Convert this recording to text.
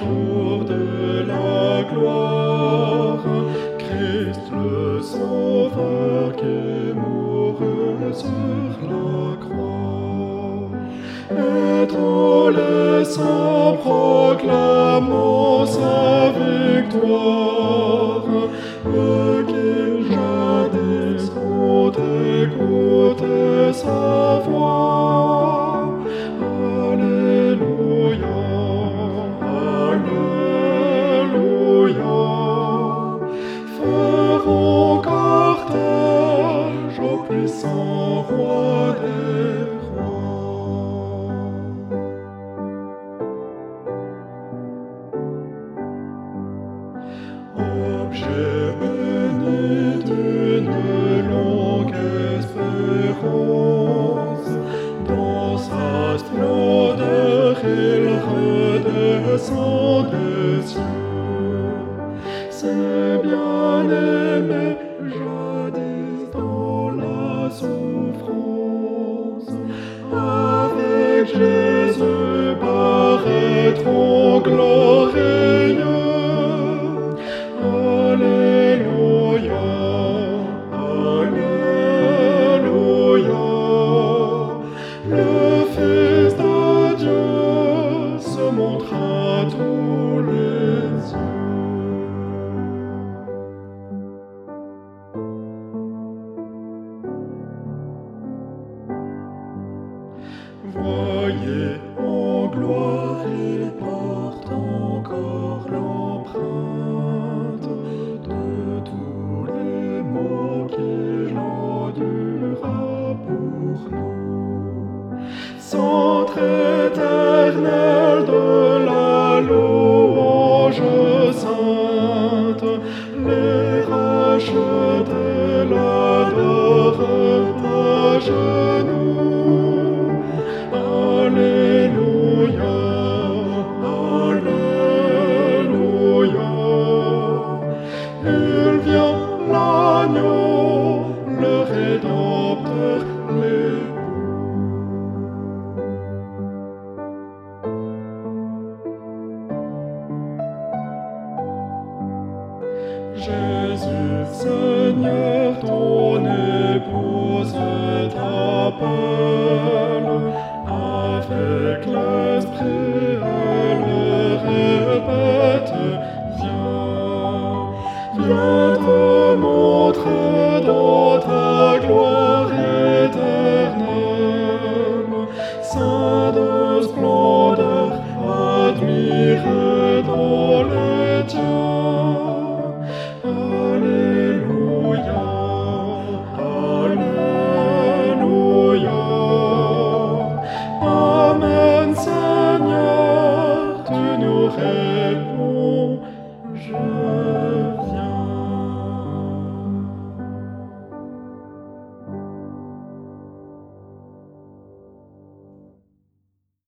jour de la gloire, Christ le Sauveur qui mourut sur la croix. Et tous les saints proclamons sa victoire, eux qui jadis ont écouté sa voix. Puissant roi des rois. Objet béni d'une longue espérance, dans sa splendeur il redescend des cieux. C'est bien aimé jadis dans la souffrance, avec Jésus paraîtront glorieux. Alléluia, Alléluia, le Fils de Dieu se montre à tous les yeux. Voyez, en gloire, il porte encore l'empreinte de tous les maux qu'il endura pour nous. Centre éternel de la louange sainte, les rachetés l'adorent à genoux. Jésus, Seigneur, ton épouse t'appelle, avec l'esprit elle répète, viens, viens te montrer dans ta gloire éternelle, saint de splendeur, admiré dans les dieux.